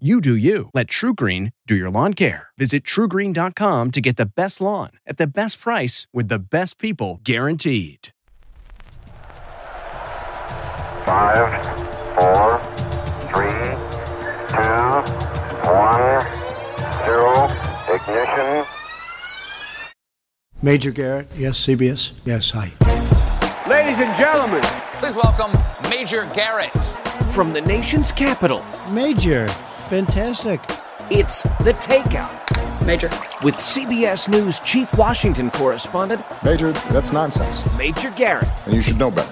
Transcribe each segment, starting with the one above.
You do you. Let TruGreen do your lawn care. Visit TruGreen.com to get the best lawn at the best price with the best people guaranteed. 5, 4, 3, 2, 1, 0, ignition. Major Garrett, yes, CBS, yes, hi. Ladies and gentlemen, please welcome Major Garrett. From the nation's capital. Major. Fantastic. It's The Takeout. Major. With CBS News Chief Washington Correspondent. Major, that's nonsense. Major Garrett. And you should know better.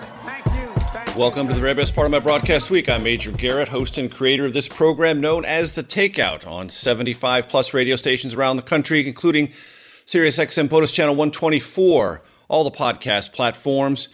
Welcome to the very best part of my broadcast week. I'm Major Garrett, host and creator of this program known as The Takeout on 75-plus radio stations around the country, including Sirius XM POTUS Channel 124, all the podcast platforms,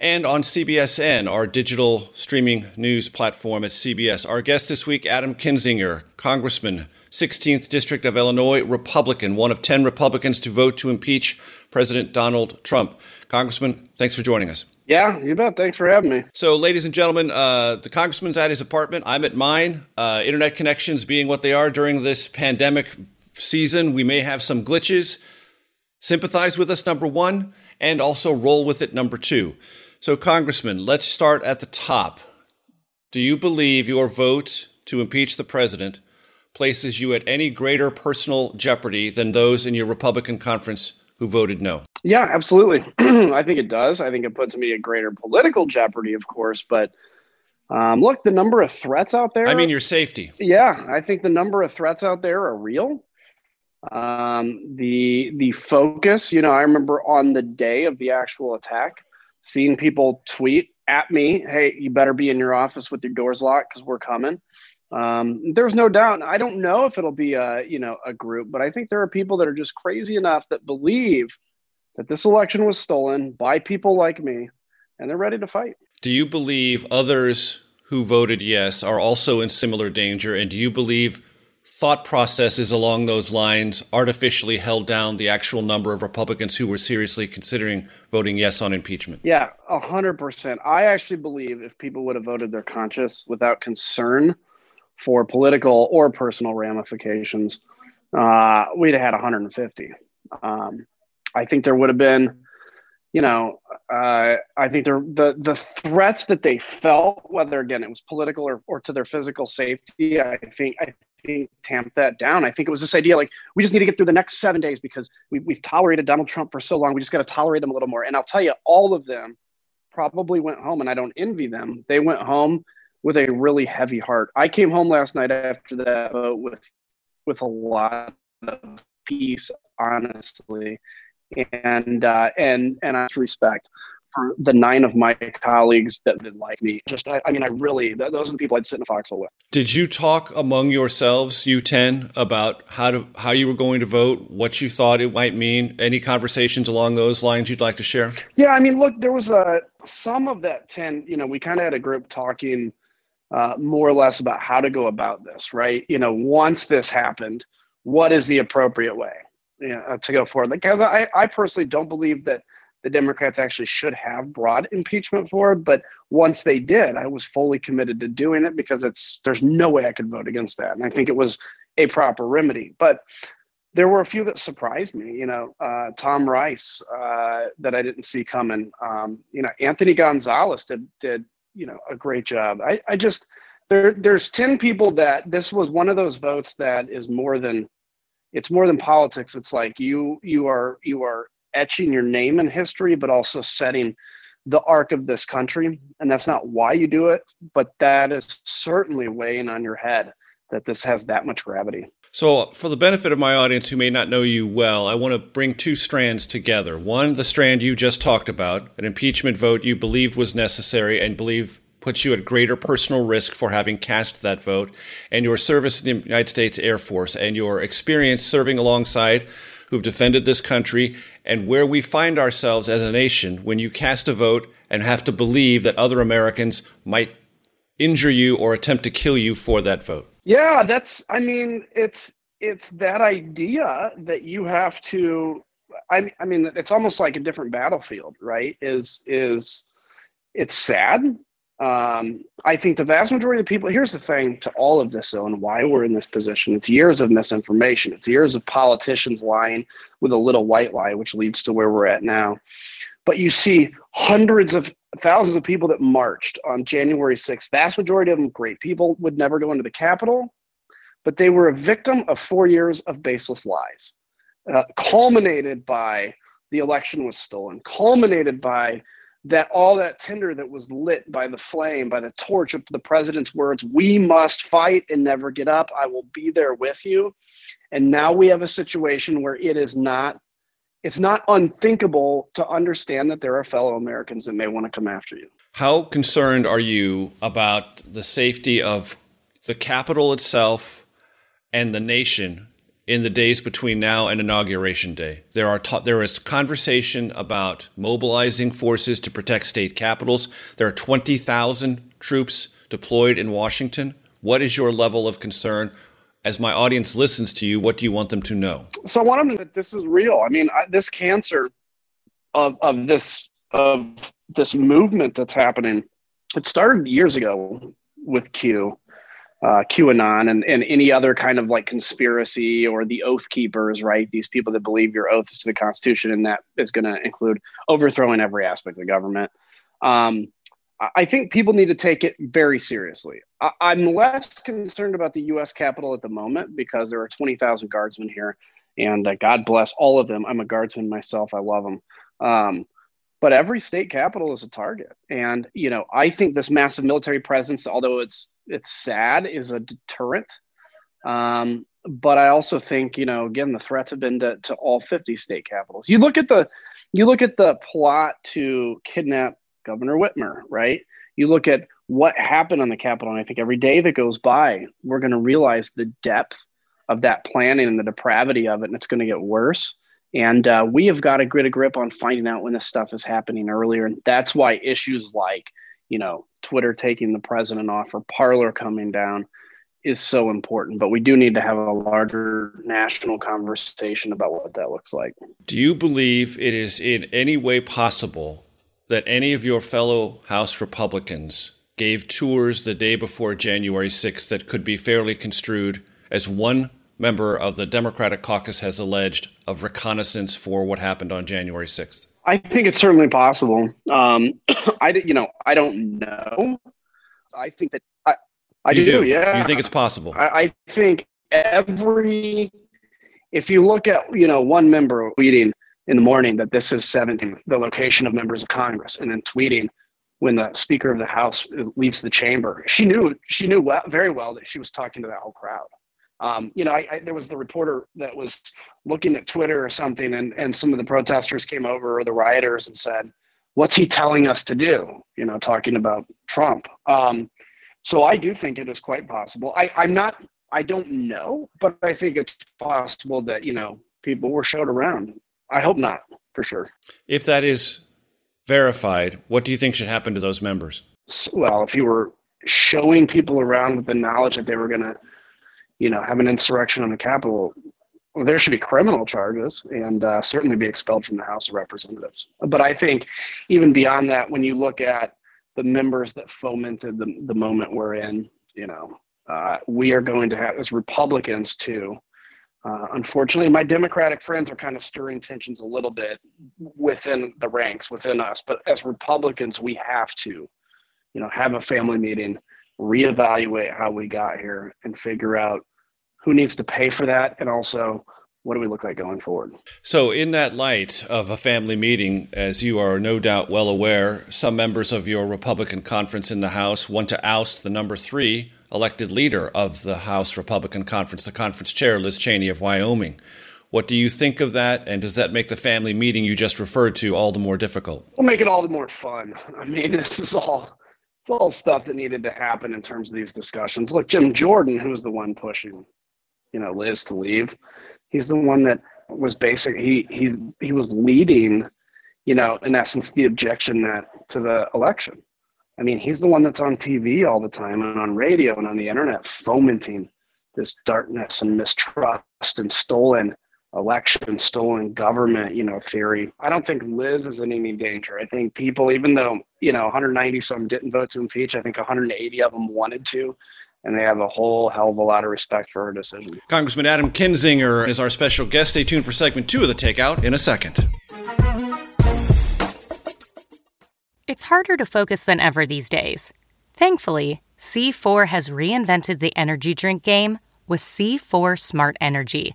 and on CBSN, our digital streaming news platform at CBS. Our guest this week, Adam Kinzinger, Congressman, 16th District of Illinois, Republican, one of 10 Republicans to vote to impeach President Donald Trump. Congressman, thanks for joining us. Yeah, you bet. Thanks for having me. So, ladies and gentlemen, the Congressman's at his apartment. I'm at mine. Internet connections being what they are during this pandemic season, we may have some glitches. Sympathize with us, number one, and also roll with it, number two. So, Congressman, let's start at the top. Do you believe your vote to impeach the president places you at any greater personal jeopardy than those in your Republican conference who voted no? Yeah, absolutely. I think it does. I think it puts me at greater political jeopardy, of course. But look, the number of threats out there. I mean, your safety. Yeah, I think the number of threats out there are real. The focus, you know, I remember on the day of the actual attack, seeing people tweet at me, hey, you better be in your office with your doors locked because we're coming. There's no doubt. I don't know if it'll be a group, but I think there are people that are just crazy enough that believe that this election was stolen by people like me, and they're ready to fight. Do you believe others who voted yes are also in similar danger? And do you believe thought processes along those lines artificially held down the actual number of Republicans who were seriously considering voting yes on impeachment? Yeah, 100%. I actually believe if people would have voted their conscience without concern for political or personal ramifications, we'd have had 150. I think there would have been, I think the threats that they felt, whether again it was political or to their physical safety, I think tamp that down. I think it was this idea like we just need to get through the next 7 days because we've tolerated Donald Trump for so long. We just got to tolerate him a little more. And I'll tell you, all of them probably went home, and I don't envy them. They went home with a really heavy heart. I came home last night after that vote with a lot of peace, honestly, and respect for the 9 of my colleagues that didn't like me. Those are the people I'd sit in a foxhole with. Did you talk among yourselves, you 10, about how you were going to vote, what you thought it might mean? Any conversations along those lines you'd like to share? Yeah, I mean, look, there was some of that 10, we kind of had a group talking more or less about how to go about this, right? Once this happened, what is the appropriate way to go forward? Because I personally don't believe that the Democrats actually should have brought impeachment forward, but once they did, I was fully committed to doing it because there's no way I could vote against that. And I think it was a proper remedy. But there were a few that surprised me, Tom Rice, that I didn't see coming. Anthony Gonzalez did a great job. There's 10 people that this was one of those votes that is more than politics. It's like you are etching your name in history, but also setting the arc of this country. And that's not why you do it, but that is certainly weighing on your head that this has that much gravity. So for the benefit of my audience who may not know you well, I want to bring two strands together. One, the strand you just talked about, an impeachment vote you believed was necessary and believe puts you at greater personal risk for having cast that vote, and your service in the United States Air Force and your experience serving alongside who've defended this country and where we find ourselves as a nation when you cast a vote and have to believe that other Americans might injure you or attempt to kill you for that vote. Yeah, that's, I mean, it's that idea that you have to, I mean, it's almost like a different battlefield, right? It's sad. I think the vast majority of the people, here's the thing to all of this though, and why we're in this position, it's years of misinformation. It's years of politicians lying with a little white lie, which leads to where we're at now. But you see hundreds of thousands of people that marched on January 6th, vast majority of them great people, would never go into the Capitol, but they were a victim of 4 years of baseless lies, culminated by the election was stolen, culminated by that all that tinder that was lit by the flame, by the torch of the president's words, we must fight and never get up. I will be there with you. And now we have a situation where it's not unthinkable to understand that there are fellow Americans that may want to come after you. How concerned are you about the safety of the Capitol itself and the nation in the days between now and Inauguration Day? There is conversation about mobilizing forces to protect state capitals. There are 20,000 troops deployed in Washington. What is your level of concern? As my audience listens to you, what do you want them to know? So I want them to know that this is real. I mean, this cancer of this movement that's happening, it started years ago with QAnon and any other kind of like conspiracy, or the Oath Keepers, right? These people that believe your oath is to the Constitution, and that is going to include overthrowing every aspect of the government. I think people need to take it very seriously. I'm less concerned about the U.S. Capitol at the moment because there are 20,000 guardsmen here, and God bless all of them. I'm a guardsman myself. I love them. But every state capital is a target. And, you know, I think this massive military presence, although it's sad, is a deterrent. But I also think, you know, again, the threats have been to all 50 state capitals. You look at the plot to kidnap Governor Whitmer, right? You look at what happened on the Capitol, and I think every day that goes by, we're going to realize the depth of that planning and the depravity of it, and it's going to get worse. And we have got to get a grip on finding out when this stuff is happening earlier. And that's why issues like, you know, Twitter taking the president off or Parler coming down is so important. But we do need to have a larger national conversation about what that looks like. Do you believe it is in any way possible that any of your fellow House Republicans gave tours the day before January 6th that could be fairly construed as one member of the Democratic caucus has alleged of reconnaissance for what happened on January 6th? I think it's certainly possible. I don't know. I think that I do. Yeah. You think it's possible? I think if you look at, you know, one member tweeting in the morning that this is 17, the location of members of Congress, and then tweeting when the Speaker of the House leaves the chamber, she knew well, very well, that she was talking to that whole crowd. There was the reporter that was looking at Twitter or something, and some of the protesters came over, or the rioters, and said, what's he telling us to do? You know, talking about Trump. So I do think it is quite possible. I don't know, but I think it's possible that, you know, people were showed around. I hope not, for sure. If that is verified, what do you think should happen to those members? Well, if you were showing people around with the knowledge that they were going to, you know, have an insurrection on the Capitol, well, there should be criminal charges and certainly be expelled from the House of Representatives. But I think even beyond that, when you look at the members that fomented the moment we're in, you know, we are going to have, as Republicans too, unfortunately, my Democratic friends are kind of stirring tensions a little bit within the ranks, within us. But as Republicans, we have to, you know, have a family meeting, reevaluate how we got here, and figure out who needs to pay for that, and also what do we look like going forward. So in that light of a family meeting, as you are no doubt well aware, some members of your Republican conference in the House want to oust the number 3 elected leader of the House Republican Conference, the conference chair, Liz Cheney of Wyoming. What do you think of that? And does that make the family meeting you just referred to all the more difficult? It'll make it all the more fun. I mean, this is all, it's all stuff that needed to happen in terms of these discussions. Look, Jim Jordan, who's the one pushing, Liz to leave, he's the one that was basically, he was leading, in essence, the objection to the election. I mean, he's the one that's on TV all the time and on radio and on the internet fomenting this darkness and mistrust and stolen election, stolen government, theory. I don't think Liz is in any danger. I think people, even though, 190 some didn't vote to impeach, I think 180 of them wanted to, and they have a whole hell of a lot of respect for her decision. Congressman Adam Kinzinger is our special guest. Stay tuned for segment 2 of The Takeout in a second. It's harder to focus than ever these days. Thankfully, C4 has reinvented the energy drink game with C4 Smart Energy,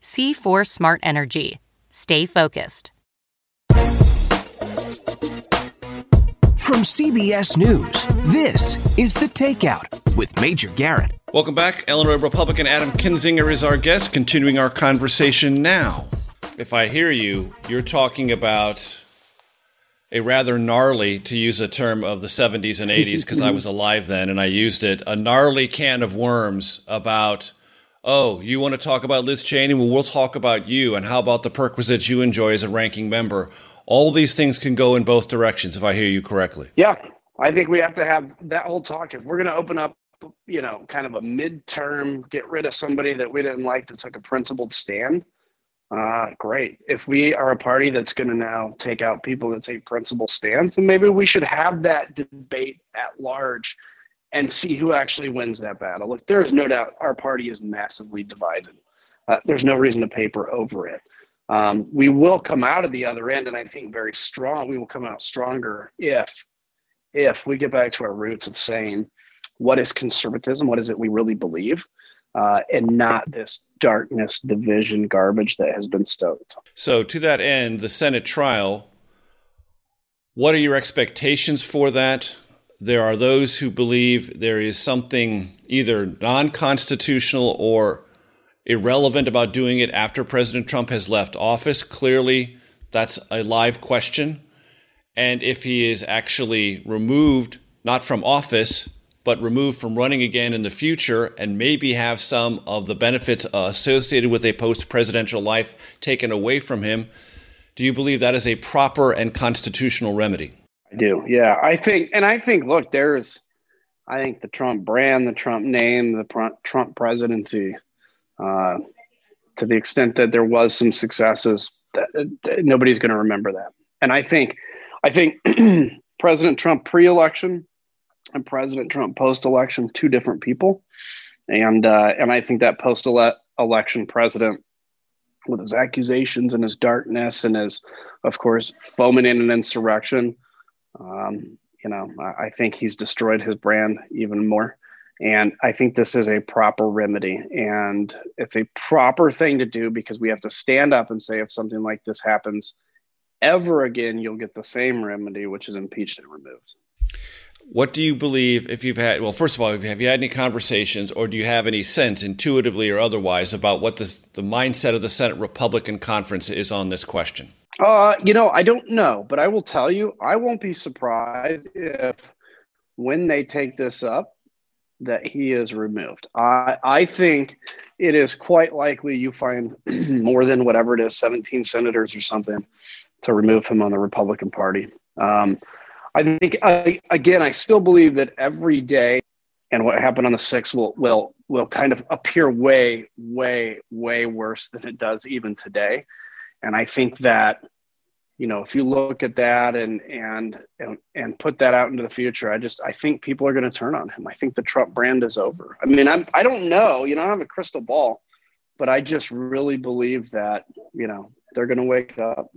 C4 Smart Energy. Stay focused. From CBS News, this is The Takeout with Major Garrett. Welcome back. Illinois Republican Adam Kinzinger is our guest, continuing our conversation now. If I hear you, you're talking about a rather gnarly, to use a term of the 70s and 80s, because I was alive then and I used it, a gnarly can of worms about, oh, you want to talk about Liz Cheney? Well, we'll talk about you, and how about the perquisites you enjoy as a ranking member? All these things can go in both directions, if I hear you correctly. Yeah, I think we have to have that whole talk. If we're going to open up, kind of a midterm, get rid of somebody that we didn't like that took a principled stand, great. If we are a party that's going to now take out people that take principled stands, then maybe we should have that debate at large and see who actually wins that battle. Look, there's no doubt our party is massively divided. There's no reason to paper over it. We will come out of the other end, and I think very strong. We will come out stronger if we get back to our roots of saying, what is conservatism? What is it we really believe? And not this darkness, division, garbage that has been stoked. So to that end, the Senate trial, what are your expectations for that? There are those who believe there is something either non-constitutional or irrelevant about doing it after President Trump has left office. Clearly, that's a live question. And if he is actually removed, not from office, but removed from running again in the future, and maybe have some of the benefits associated with a post-presidential life taken away from him. Do you believe that is a proper and constitutional remedy? I do, yeah. I think, look, I think the Trump brand, the Trump name, the Trump presidency, to the extent that there was some successes, nobody's going to remember that. And I think President Trump pre-election and President Trump post-election, two different people. And I think that post-election president, with his accusations and his darkness and his, of course, fomenting an insurrection, I think he's destroyed his brand even more. And I think this is a proper remedy. And it's a proper thing to do, because we have to stand up and say, if something like this happens ever again, you'll get the same remedy, which is impeached and removed. What do you believe, if you've had, well, first of all, have you had any conversations, or do you have any sense intuitively or otherwise about what the mindset of the Senate Republican Conference is on this question? I don't know, but I will tell you, I won't be surprised if when they take this up that he is removed. I think it is quite likely you find more than whatever it is, 17 senators or something, to remove him on the Republican Party. I think, again, I still believe that every day and what happened on the 6th will kind of appear way, way, way worse than it does even today. And I think that you know, if you look at that and put that out into the future, I think people are going to turn on him. I think the Trump brand is over. I mean, I don't know, you know, I don't have a crystal ball, but I just really believe that, you know, they're going to wake up.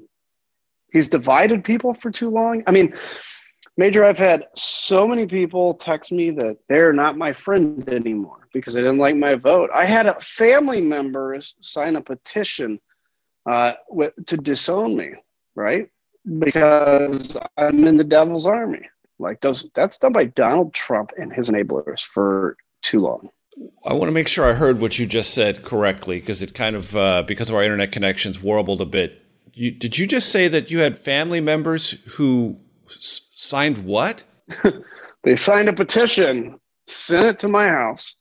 He's divided people for too long. I mean, Major, I've had so many people text me that they're not my friend anymore because they didn't like my vote. I had a family member sign a petition to disown me, right? Because I'm in the devil's army. Like that's done by Donald Trump and his enablers for too long. I want to make sure I heard what you just said correctly because it kind of, because of our internet connections, warbled a bit. Did you just say that you had family members who signed what? They signed a petition, sent it to my house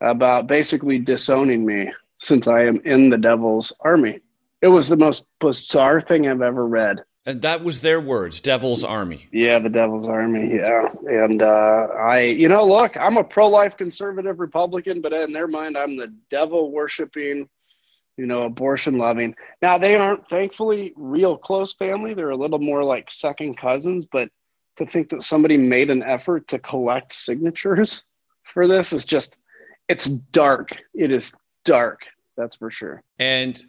about basically disowning me since I am in the devil's army. It was the most bizarre thing I've ever read. And that was their words, devil's army. Yeah, the devil's army, yeah. And look, I'm a pro-life conservative Republican, but in their mind, I'm the devil-worshipping, you know, abortion loving. Now they aren't, thankfully, real close family. They're a little more like second cousins, but to think that somebody made an effort to collect signatures for this is just, it's dark. It is dark. That's for sure. And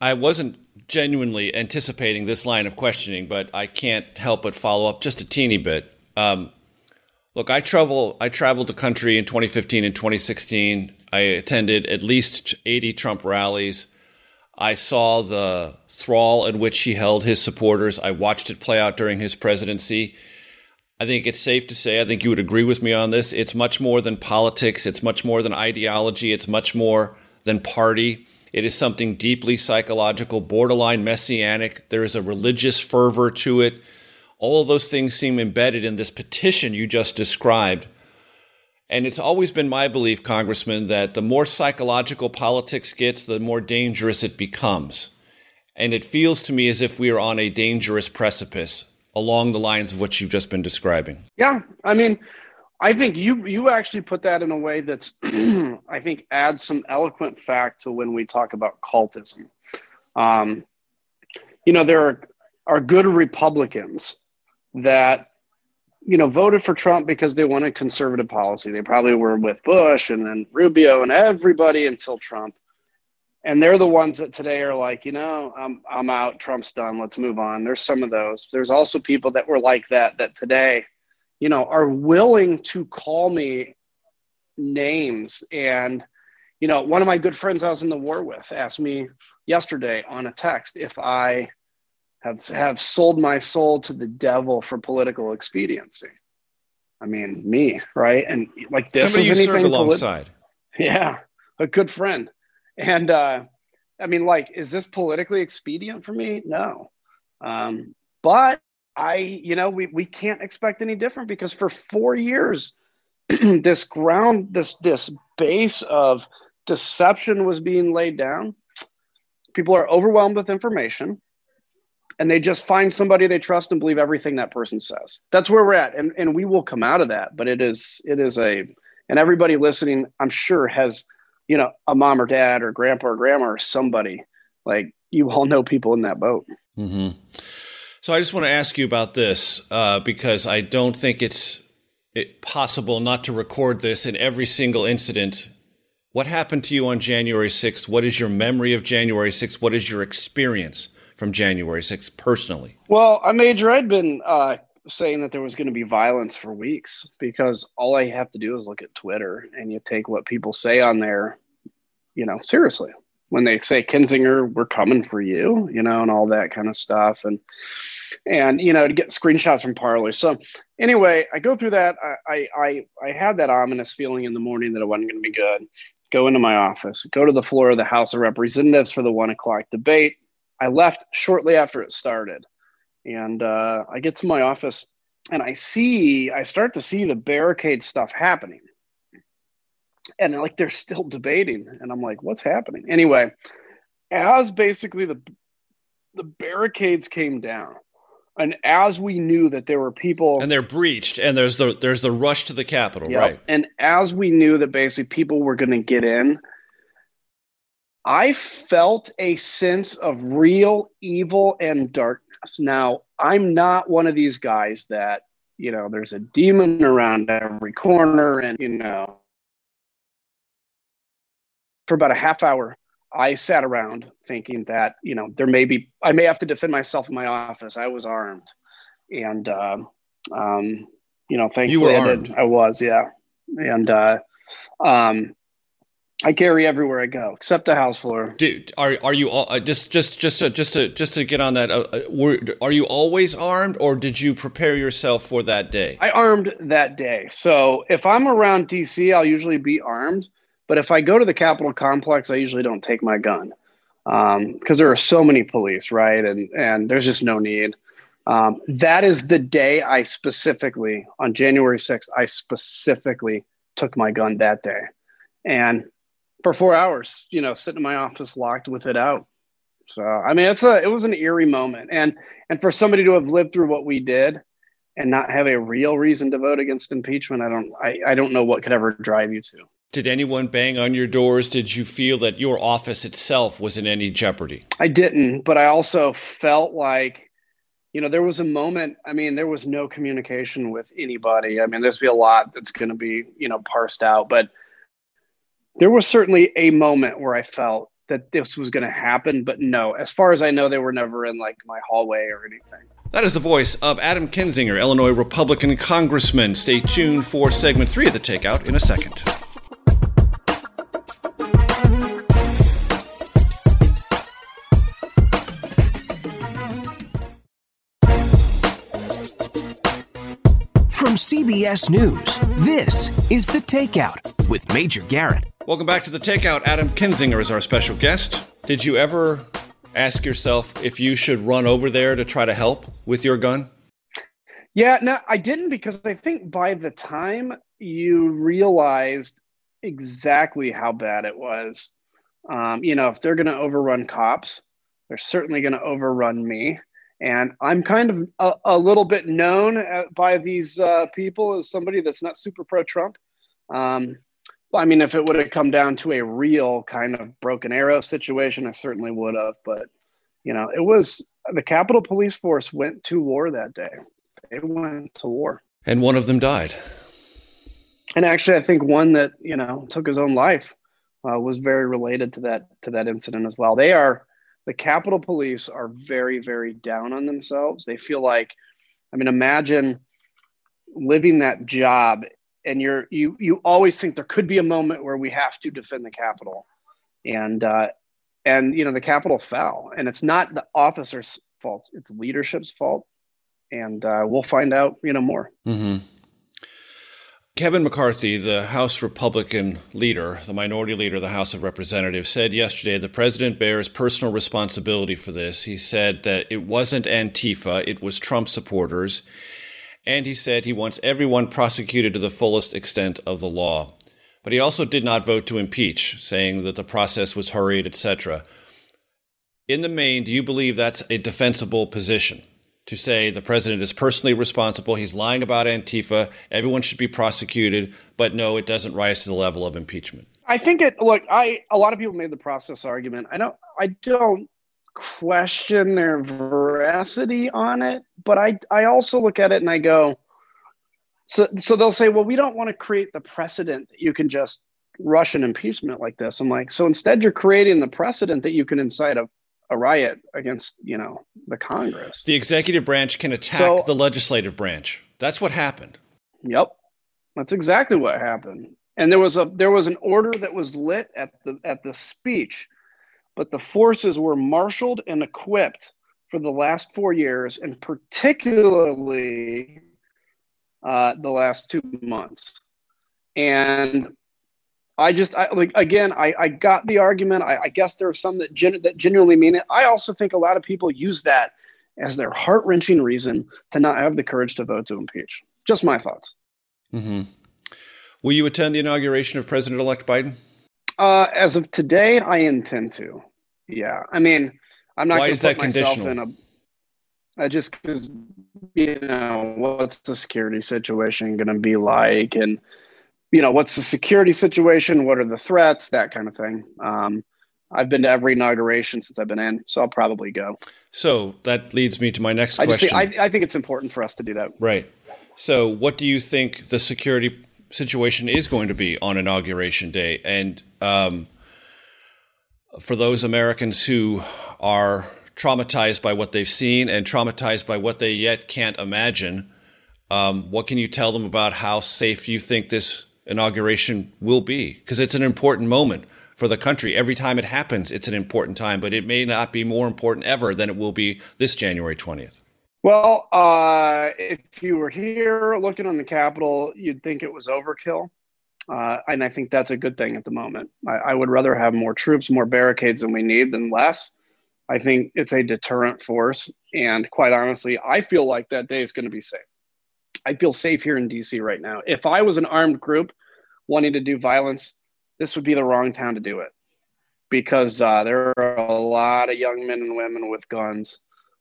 I wasn't genuinely anticipating this line of questioning, but I can't help but follow up just a teeny bit. Look, I traveled the country in 2015 and 2016. I attended at least 80 Trump rallies. I saw the thrall in which he held his supporters. I watched it play out during his presidency. I think it's safe to say, I think you would agree with me on this, it's much more than politics. It's much more than ideology. It's much more than party. It is something deeply psychological, borderline messianic. There is a religious fervor to it. All of those things seem embedded in this petition you just described. And it's always been my belief, Congressman, that the more psychological politics gets, the more dangerous it becomes. And it feels to me as if we are on a dangerous precipice along the lines of what you've just been describing. Yeah. I mean, I think you actually put that in a way that's, I think, adds some eloquent fact to when we talk about cultism. You know, there are good Republicans that, you know, voted for Trump because they wanted conservative policy. They probably were with Bush and then Rubio and everybody until Trump. And they're the ones that today are like, you know, I'm out. Trump's done. Let's move on. There's some of those. There's also people that were like that today, you know, are willing to call me names. And, you know, one of my good friends I was in the war with asked me yesterday on a text if I have sold my soul to the devil for political expediency. I mean, me, right? And like this somebody is you anything served alongside. Yeah, a good friend. And I mean, like, is this politically expedient for me? No. But we can't expect any different because for 4 years, this base of deception was being laid down. People are overwhelmed with information. And they just find somebody they trust and believe everything that person says. That's where we're at. And we will come out of that. But it is everybody listening, I'm sure, has, you know, a mom or dad or grandpa or grandma or somebody. Like, you all know people in that boat. Mm-hmm. So I just want to ask you about this because I don't think it's possible not to record this in every single incident. What happened to you on January 6th? What is your memory of January 6th? What is your experience from January 6th personally? Well, Major, I'd been saying that there was going to be violence for weeks because all I have to do is look at Twitter and you take what people say on there, you know, seriously. When they say, Kinzinger, we're coming for you, you know, and all that kind of stuff. And you know, to get screenshots from Parler. So anyway, I go through that. I had that ominous feeling in the morning that it wasn't going to be good. Go into my office, go to the floor of the House of Representatives for the 1:00 debate. I left shortly after it started, and I get to my office and I start to see the barricade stuff happening, and like they're still debating, and I'm like, what's happening? Anyway, as basically the barricades came down, and as we knew that there were people and they're breached, and there's the rush to the Capitol, yep, right? And as we knew that basically people were going to get in. I felt a sense of real evil and darkness. Now, I'm not one of these guys that, you know, there's a demon around every corner. And, you know, for about a half hour, I sat around thinking that, you know, there may be, I may have to defend myself in my office. I was armed. And, you know, thankfully, you were armed. I was, yeah. And I carry everywhere I go, except the house floor. Dude, are you all, just to get on that? Are you always armed, or did you prepare yourself for that day? I armed that day. So if I'm around DC, I'll usually be armed. But if I go to the Capitol complex, I usually don't take my gun because there are so many police, right? And there's just no need. That is the day I specifically, on January 6th, I specifically took my gun that day. And for 4 hours, you know, sitting in my office locked with it out. So, I mean, it was an eerie moment. And for somebody to have lived through what we did and not have a real reason to vote against impeachment, I don't know what could ever drive you to. Did anyone bang on your doors? Did you feel that your office itself was in any jeopardy? I didn't, but I also felt like, you know, there was a moment, I mean, there was no communication with anybody. I mean, there's be a lot that's going to be, you know, parsed out. But there was certainly a moment where I felt that this was going to happen. But no, as far as I know, they were never in like my hallway or anything. That is the voice of Adam Kinzinger, Illinois Republican congressman. Stay tuned for segment 3 of The Takeout in a second. From CBS News, this is The Takeout with Major Garrett. Welcome back to The Takeout. Adam Kinzinger is our special guest. Did you ever ask yourself if you should run over there to try to help with your gun? Yeah, no, I didn't, because I think by the time you realized exactly how bad it was, you know, if they're going to overrun cops, they're certainly going to overrun me. And I'm kind of a little bit known by these people as somebody that's not super pro-Trump. I mean, if it would have come down to a real kind of broken arrow situation, I certainly would have. But, you know, it was the Capitol Police Force went to war that day. They went to war. And one of them died. And actually, I think one that, you know, took his own life was very related to that incident as well. They are. The Capitol Police are very, very down on themselves. They feel like, I mean, imagine living that job, and you always think there could be a moment where we have to defend the Capitol, and you know the Capitol fell, and it's not the officers' fault; it's leadership's fault, and we'll find out, you know, more. Mm-hmm. Kevin McCarthy, the House Republican leader, the minority leader of the House of Representatives, said yesterday the president bears personal responsibility for this. He said that it wasn't Antifa, it was Trump supporters. And he said he wants everyone prosecuted to the fullest extent of the law. But he also did not vote to impeach, saying that the process was hurried, etc. In the main, do you believe that's a defensible position? To say the president is personally responsible, he's lying about Antifa, everyone should be prosecuted, but no, it doesn't rise to the level of impeachment. I think it, look, a lot of people made the process argument. I don't question their veracity on it, but I also look at it and I go, so they'll say, well, we don't want to create the precedent that you can just rush an impeachment like this. I'm like, so instead you're creating the precedent that you can incite a riot against, you know, the Congress. The executive branch can attack the legislative branch. That's what happened. Yep, that's exactly what happened. And there was an order that was lit at the speech, but the forces were marshaled and equipped for the last 4 years, and particularly the last 2 months. And I got the argument. I guess there are some that genuinely mean it. I also think a lot of people use that as their heart-wrenching reason to not have the courage to vote to impeach. Just my thoughts. Mm-hmm. Will you attend the inauguration of President-elect Biden? As of today, I intend to. Yeah. I mean, I'm not going to put myself in just because, you know, what's the security situation going to be like? And, you know, what's the security situation? What are the threats? That kind of thing. I've been to every inauguration since I've been in, so I'll probably go. So that leads me to my next question. I think it's important for us to do that. Right. So what do you think the security situation is going to be on Inauguration Day? And for those Americans who are traumatized by what they've seen and traumatized by what they yet can't imagine, what can you tell them about how safe you think this inauguration will be? Because it's an important moment for the country. Every time it happens, it's an important time, but it may not be more important ever than it will be this January 20th. Well, if you were here looking on the Capitol, you'd think it was overkill. And I think that's a good thing at the moment. I would rather have more troops, more barricades than we need than less. I think it's a deterrent force. And quite honestly, I feel like that day is going to be safe. I feel safe here in DC right now. If I was an armed group wanting to do violence, this would be the wrong town to do it, because there are a lot of young men and women with guns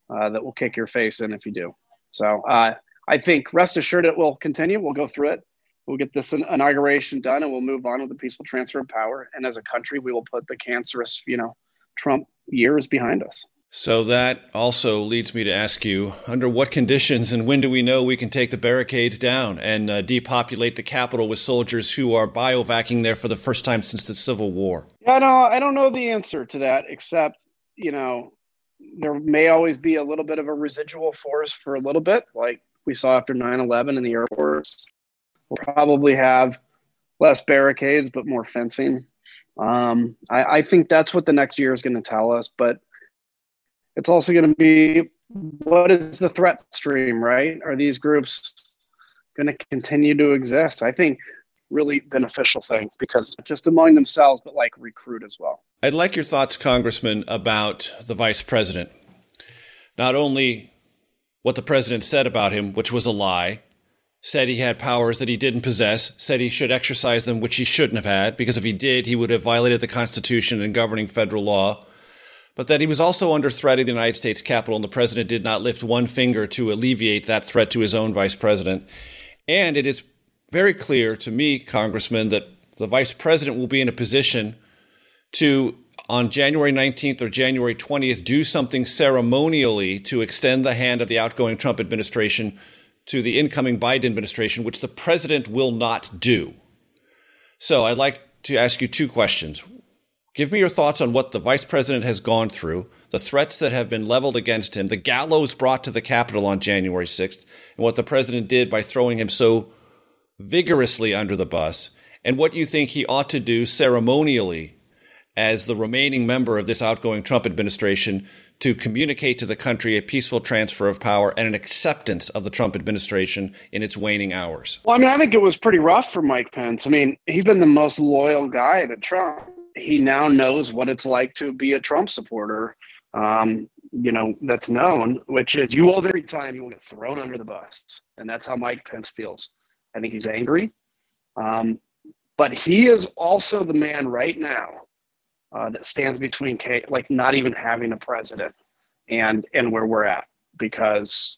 that will kick your face in if you do. So I think rest assured it will continue. We'll go through it. We'll get this inauguration done, and we'll move on with the peaceful transfer of power. And as a country, we will put the cancerous, Trump years behind us. So that also leads me to ask you, under what conditions and when do we know we can take the barricades down and depopulate the Capitol with soldiers who are biovacing there for the first time since the Civil War? I don't know the answer to that, except, there may always be a little bit of a residual force for a little bit, like we saw after 9/11 in the airports. We'll probably have less barricades, but more fencing. I think that's what the next year is going to tell us. But it's also going to be, what is the threat stream, right? Are these groups going to continue to exist? I think really beneficial things, because just among themselves, but like recruit as well. I'd like your thoughts, Congressman, about the vice president. Not only what the president said about him, which was a lie, said he had powers that he didn't possess, said he should exercise them, which he shouldn't have had, because if he did, he would have violated the Constitution and governing federal law, but that he was also under threat of the United States Capitol, and the president did not lift one finger to alleviate that threat to his own vice president. And it is very clear to me, Congressman, that the vice president will be in a position to, on January 19th or January 20th, do something ceremonially to extend the hand of the outgoing Trump administration to the incoming Biden administration, which the president will not do. So I'd like to ask you two questions. Give me your thoughts on what the vice president has gone through, the threats that have been leveled against him, the gallows brought to the Capitol on January 6th, and what the president did by throwing him so vigorously under the bus, and what you think he ought to do ceremonially as the remaining member of this outgoing Trump administration to communicate to the country a peaceful transfer of power and an acceptance of the Trump administration in its waning hours. Well, I think it was pretty rough for Mike Pence. He's been the most loyal guy to Trump. He now knows what it's like to be a Trump supporter. That's known, which is you will every time you will get thrown under the bus. And that's how Mike Pence feels. I think he's angry. But he is also the man right now that stands between not even having a president and where we're at, because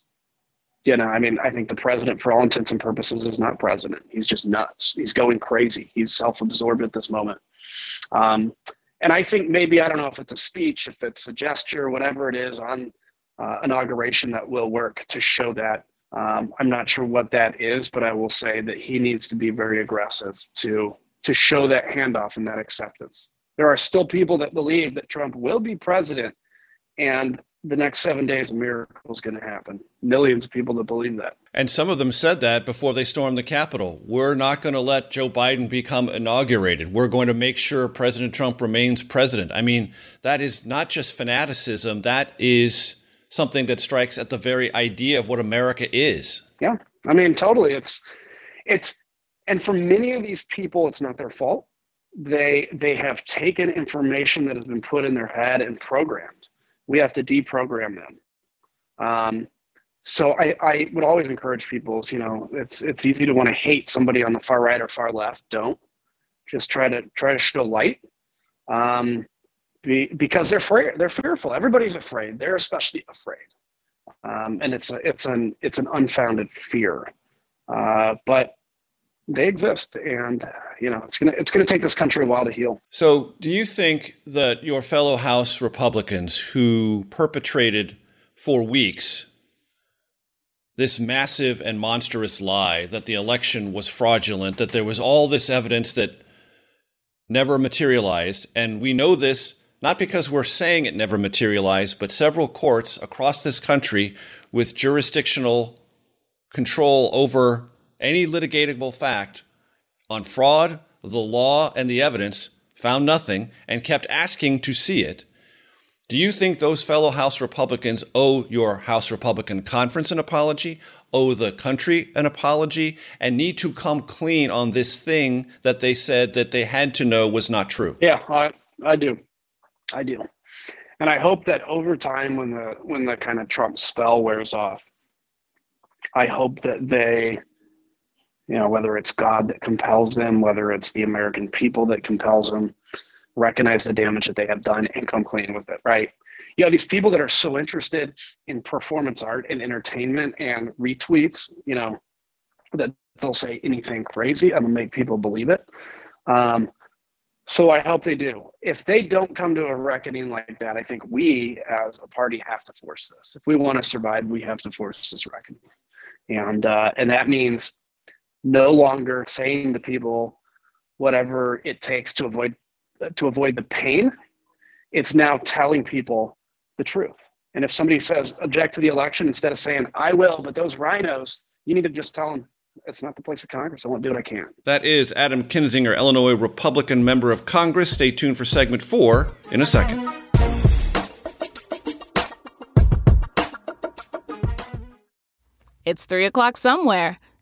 I think the president, for all intents and purposes, is not president. He's just nuts. He's going crazy. He's self-absorbed at this moment. And I think maybe, I don't know if it's a speech, if it's a gesture, whatever it is on inauguration, that will work to show that. I'm not sure what that is, but I will say that he needs to be very aggressive to show that handoff and that acceptance. There are still people that believe that Trump will be president and the next 7 days a miracle is going to happen. Millions of people that believe that. And some of them said that before they stormed the Capitol. We're not going to let Joe Biden become inaugurated. We're going to make sure President Trump remains president. That is not just fanaticism. That is something that strikes at the very idea of what America is. Yeah, totally. It's and for many of these people, it's not their fault. They have taken information that has been put in their head and programmed. We have to deprogram them. So I would always encourage people, it's easy to want to hate somebody on the far right or far left. Don't. Just try to show light, because they're fearful. Everybody's afraid. They're especially afraid, and it's an unfounded fear. But they exist. And, you know, it's going to take this country a while to heal. So do you think that your fellow House Republicans who perpetrated for weeks this massive and monstrous lie that the election was fraudulent, that there was all this evidence that never materialized, and we know this not because we're saying it never materialized, but several courts across this country with jurisdictional control over any litigatable fact on fraud, the law, and the evidence found nothing and kept asking to see it. Do you think those fellow House Republicans owe your House Republican conference an apology, owe the country an apology, and need to come clean on this thing that they said that they had to know was not true? Yeah, I do. And I hope that over time, when the kind of Trump spell wears off, I hope that they, you know, whether it's God that compels them, whether it's the American people that compels them, recognize the damage that they have done and come clean with it, right? You know, these people that are so interested in performance art and entertainment and retweets, you know, that they'll say anything crazy and make people believe it. So I hope they do. If they don't come to a reckoning like that, I think we as a party have to force this. If we want to survive, we have to force this reckoning. And that means no longer saying to people whatever it takes to avoid the pain. It's now telling people the truth. And if somebody says object to the election, instead of saying I will, but those rhinos, you need to just tell them it's not the place of Congress. I won't do what I can. That is Adam Kinzinger, Illinois Republican member of Congress. Stay tuned for segment 4 in a second. It's 3 o'clock somewhere.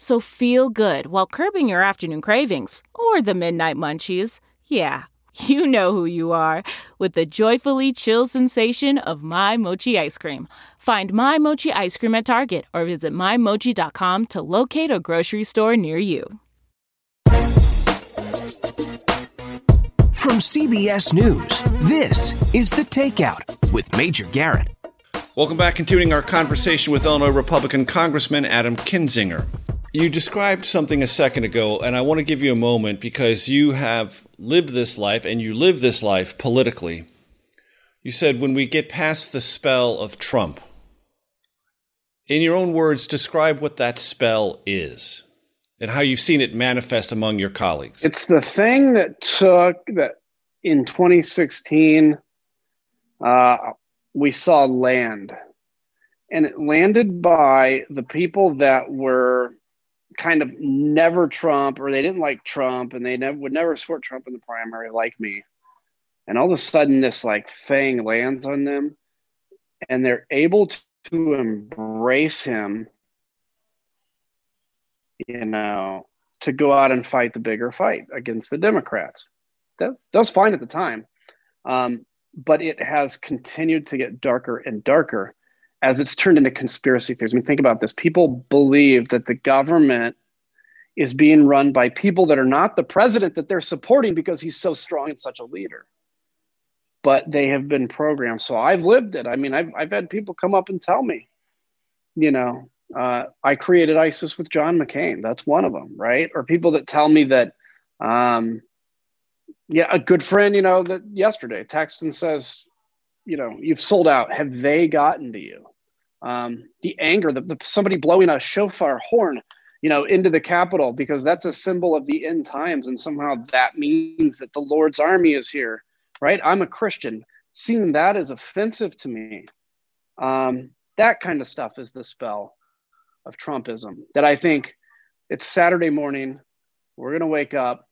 So feel good while curbing your afternoon cravings or the midnight munchies. Yeah, you know who you are with the joyfully chill sensation of My Mochi ice cream. Find My Mochi ice cream at Target or visit mymochi.com to locate a grocery store near you. From CBS News, this is The Takeout with Major Garrett. Welcome back, continuing our conversation with Illinois Republican Congressman Adam Kinzinger. You described something a second ago, and I want to give you a moment because you have lived this life, and you live this life politically. You said, when we get past the spell of Trump, in your own words, describe what that spell is and how you've seen it manifest among your colleagues. It's the thing that took that in 2016, we saw land. And it landed by the people that were kind of never Trump, or they didn't like Trump, and they would never support Trump in the primary, like me. And all of a sudden, this like thing lands on them, and they're able to embrace him, you know, to go out and fight the bigger fight against the Democrats. That was fine at the time. But it has continued to get darker and darker as it's turned into conspiracy theories. I mean, think about this. People believe that the government is being run by people that are not the president that they're supporting because he's so strong and such a leader. But they have been programmed. So I've lived it. I mean, I've had people come up and tell me, you know, I created ISIS with John McCain. That's one of them, right? Or people that tell me that, a good friend, you know, that yesterday texts and says, you know, you've sold out. Have they gotten to you? The anger, somebody blowing a shofar horn, you know, into the Capitol because that's a symbol of the end times. And somehow that means that the Lord's army is here, right? I'm a Christian. Seeing that is offensive to me. That kind of stuff is the spell of Trumpism that I think it's Saturday morning. We're going to wake up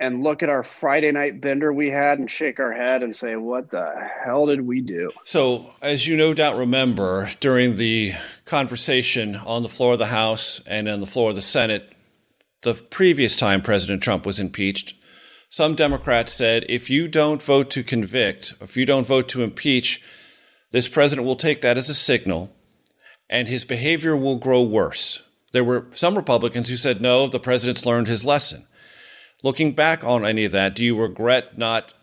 and look at our Friday night bender we had and shake our head and say, what the hell did we do? So as you no doubt remember, during the conversation on the floor of the House and on the floor of the Senate the previous time President Trump was impeached, some Democrats said, if you don't vote to convict, if you don't vote to impeach, this president will take that as a signal and his behavior will grow worse. There were some Republicans who said, no, the president's learned his lesson. Looking back on any of that, do you regret not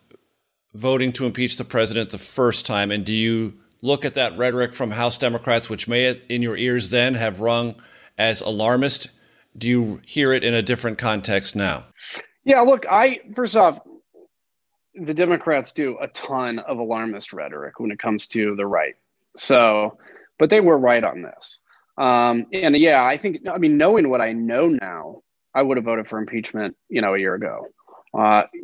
voting to impeach the president the first time? And do you look at that rhetoric from House Democrats, which may in your ears then have rung as alarmist? Do you hear it in a different context now? Yeah, look, first off, the Democrats do a ton of alarmist rhetoric when it comes to the right. So, but they were right on this. And yeah, I mean, knowing what I know now, I would have voted for impeachment, a year ago.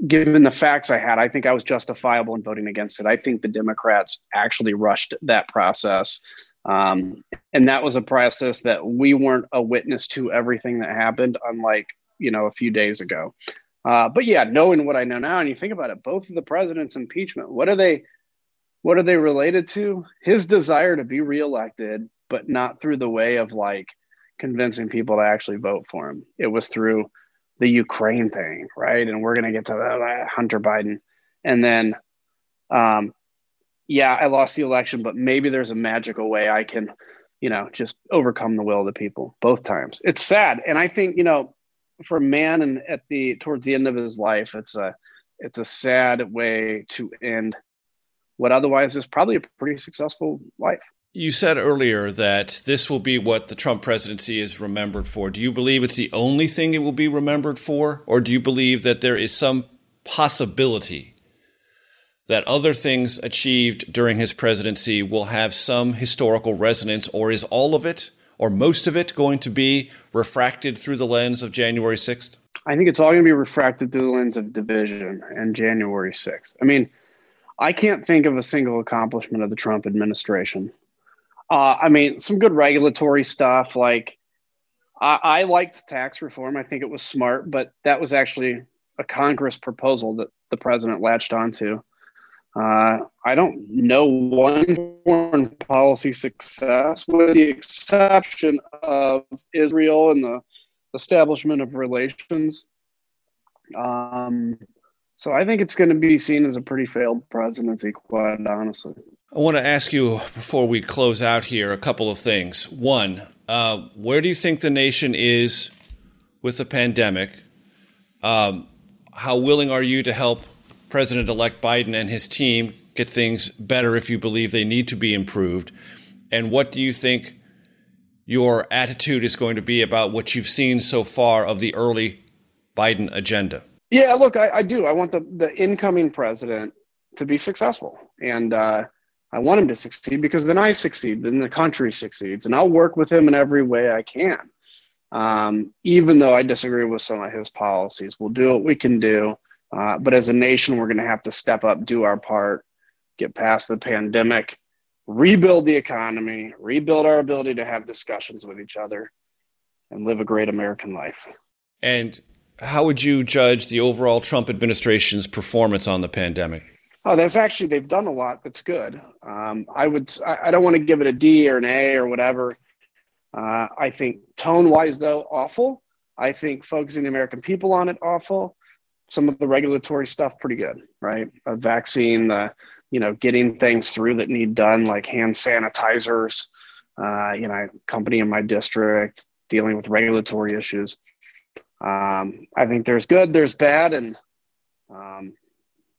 Given the facts I had, I think I was justifiable in voting against it. I think the Democrats actually rushed that process. And that was a process that we weren't a witness to everything that happened, unlike, a few days ago. But yeah, knowing what I know now, and you think about it, both of the president's impeachment, what are they related to? His desire to be reelected, but not through the way of convincing people to actually vote for him. It was through the Ukraine thing, right? And we're going to get to that, Hunter Biden. And then, I lost the election, but maybe there's a magical way I can, just overcome the will of the people both times. It's sad. And I think, for a man and towards the end of his life, it's a sad way to end what otherwise is probably a pretty successful life. You said earlier that this will be what the Trump presidency is remembered for. Do you believe it's the only thing it will be remembered for? Or do you believe that there is some possibility that other things achieved during his presidency will have some historical resonance, or is all of it or most of it going to be refracted through the lens of January 6th? I think it's all going to be refracted through the lens of division and January 6th. I mean, I can't think of a single accomplishment of the Trump administration. Some good regulatory stuff. I liked tax reform. I think it was smart, but that was actually a Congress proposal that the president latched onto. I don't know one foreign policy success, with the exception of Israel and the establishment of relations. So I think it's going to be seen as a pretty failed presidency, quite honestly. I want to ask you, before we close out here, a couple of things. One, where do you think the nation is with the pandemic? How willing are you to help President-elect Biden and his team get things better if you believe they need to be improved? And what do you think your attitude is going to be about what you've seen so far of the early Biden agenda? Yeah, look, I do. I want the incoming president to be successful. And I want him to succeed, because then I succeed, then the country succeeds. And I'll work with him in every way I can. Even though I disagree with some of his policies, we'll do what we can do. But as a nation, we're going to have to step up, do our part, get past the pandemic, rebuild the economy, rebuild our ability to have discussions with each other, and live a great American life. And how would you judge the overall Trump administration's performance on the pandemic? Oh, they've done a lot that's good. I don't want to give it a D or an A or whatever. I think tone-wise, though, awful. I think focusing the American people on it, awful. Some of the regulatory stuff, pretty good, right? A vaccine, getting things through that need done, like hand sanitizers, a company in my district dealing with regulatory issues. I think there's good, there's bad, and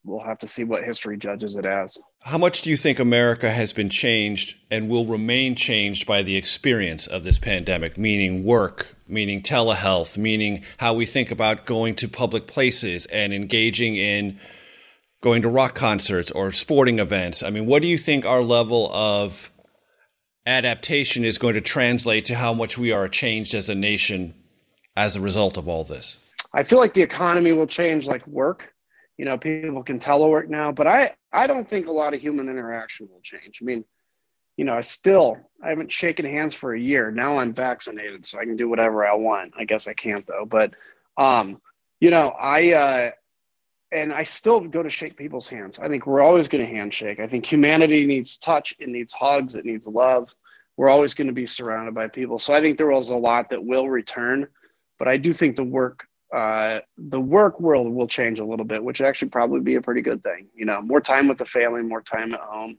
we'll have to see what history judges it as. How much do you think America has been changed and will remain changed by the experience of this pandemic, meaning work, meaning telehealth, meaning how we think about going to public places and engaging in going to rock concerts or sporting events? I mean, what do you think our level of adaptation is going to translate to how much we are changed as a nation as a result of all this? I feel like the economy will change, like work. People can telework now, but I don't think a lot of human interaction will change. I mean, I haven't shaken hands for a year. Now I'm vaccinated, so I can do whatever I want. I guess I can't, though. But, and I still go to shake people's hands. I think we're always going to handshake. I think humanity needs touch. It needs hugs. It needs love. We're always going to be surrounded by people. So I think there was a lot that will return. But I do think the work world will change a little bit, which actually probably be a pretty good thing. You know, more time with the family, more time at home,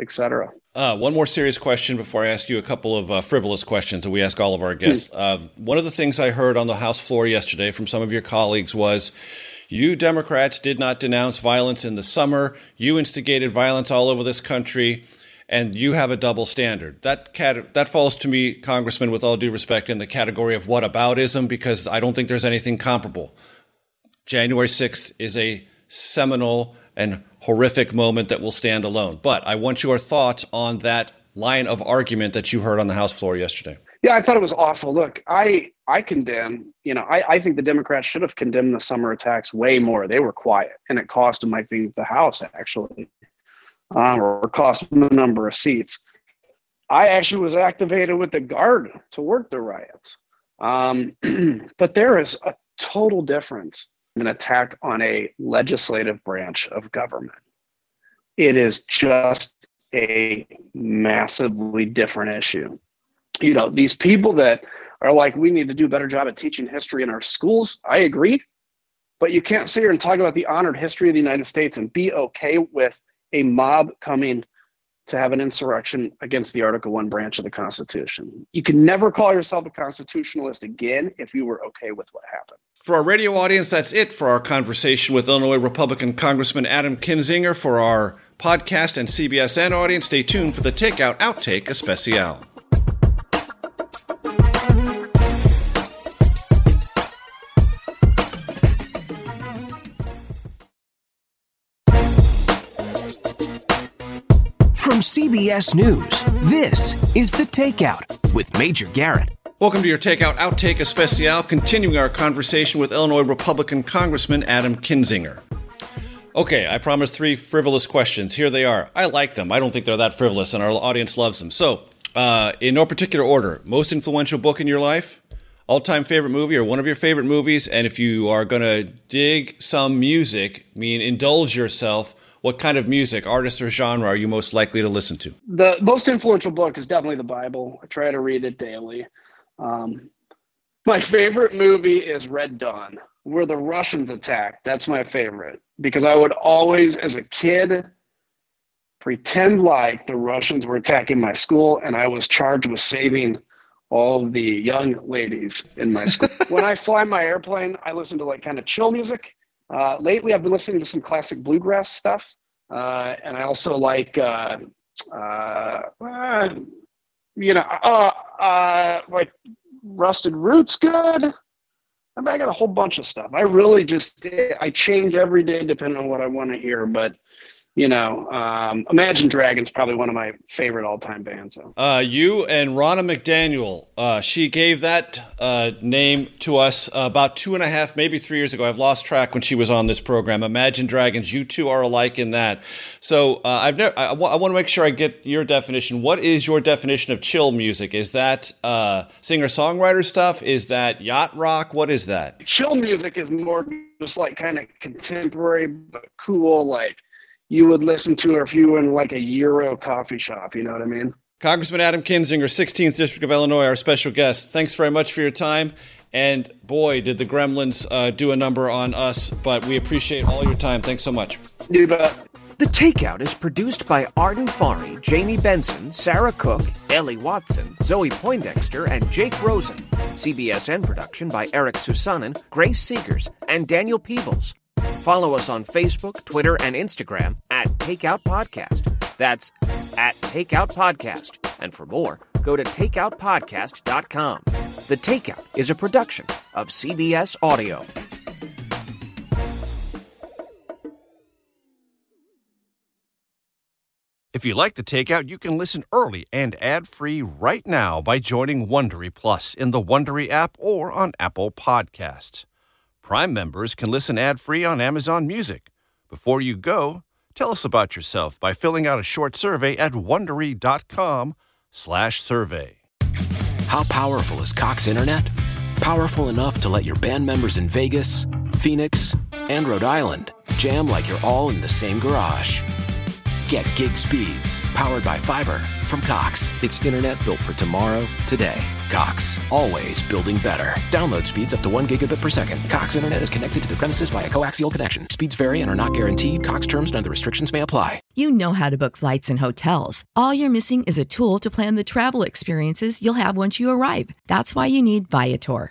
etc. One more serious question before I ask you a couple of frivolous questions that we ask all of our guests. One of the things I heard on the House floor yesterday from some of your colleagues was, you Democrats did not denounce violence in the summer. You instigated violence all over this country, and you have a double standard. That falls to me, Congressman, with all due respect, in the category of whataboutism, because I don't think there's anything comparable. January 6th is a seminal and horrific moment that will stand alone. But I want your thoughts on that line of argument that you heard on the House floor yesterday. Yeah, I thought it was awful. Look, I condemn, you know, I think the Democrats should have condemned the summer attacks way more. They were quiet, and it cost them, I think, the House, actually, or cost them a number of seats. I actually was activated with the Guard to work the riots. But there is a total difference in an attack on a legislative branch of government. It is just a massively different issue. You know, these people that are like, we need to do a better job at teaching history in our schools. I agree. But you can't sit here and talk about the honored history of the United States and be okay with a mob coming to have an insurrection against the Article I branch of the Constitution. You can never call yourself a constitutionalist again if you were okay with what happened. For our radio audience, that's it for our conversation with Illinois Republican Congressman Adam Kinzinger. For our podcast and CBSN audience, stay tuned for the Takeout Outtake Especial. From CBS News, this is The Takeout with Major Garrett. Welcome to your Takeout Outtake Especial, continuing our conversation with Illinois Republican Congressman Adam Kinzinger. Okay, I promised three frivolous questions. Here they are. I like them. I don't think they're that frivolous, and our audience loves them. So, in no particular order, most influential book in your life, all-time favorite movie, or one of your favorite movies, and if you are going to dig some music, indulge yourself, what kind of music, artist, or genre are you most likely to listen to? The most influential book is definitely the Bible. I try to read it daily. My favorite movie is Red Dawn, where the Russians attack. That's my favorite, because I would always, as a kid, pretend like the Russians were attacking my school, and I was charged with saving all the young ladies in my school. When I fly my airplane, I listen to kind of chill music. Lately, I've been listening to some classic bluegrass stuff, and I also like, like Rusted Roots good. I got a whole bunch of stuff. I really just, I change every day depending on what I want to hear, but, Imagine Dragons, probably one of my favorite all-time bands. So. You and Ronna McDaniel, she gave that name to us about 2.5, maybe 3 years ago. I've lost track when she was on this program. Imagine Dragons, you two are alike in that. So I want to make sure I get your definition. What is your definition of chill music? Is that singer-songwriter stuff? Is that yacht rock? What is that? Chill music is more just kind of contemporary, but cool, you would listen to if you were in a Euro coffee shop, you know what I mean? Congressman Adam Kinzinger, 16th District of Illinois, our special guest. Thanks very much for your time. And boy, did the gremlins do a number on us, but we appreciate all your time. Thanks so much. You bet. The Takeout is produced by Arden Fari, Jamie Benson, Sarah Cook, Ellie Watson, Zoe Poindexter, and Jake Rosen. CBSN production by Eric Susanen, Grace Seegers, and Daniel Peebles. Follow us on Facebook, Twitter, and Instagram at Takeout Podcast. That's at Takeout Podcast. And for more, go to takeoutpodcast.com. The Takeout is a production of CBS Audio. If you like The Takeout, you can listen early and ad-free right now by joining Wondery Plus in the Wondery app or on Apple Podcasts. Prime members can listen ad-free on Amazon Music. Before you go, tell us about yourself by filling out a short survey at Wondery.com/survey. How powerful is Cox Internet? Powerful enough to let your band members in Vegas, Phoenix, and Rhode Island jam like you're all in the same garage. Get gig speeds powered by fiber from Cox. It's internet built for tomorrow, today. Cox, always building better. Download speeds up to 1 gigabit per second. Cox Internet is connected to the premises via coaxial connection. Speeds vary and are not guaranteed. Cox terms and other restrictions may apply. You know how to book flights and hotels. All you're missing is a tool to plan the travel experiences you'll have once you arrive. That's why you need Viator.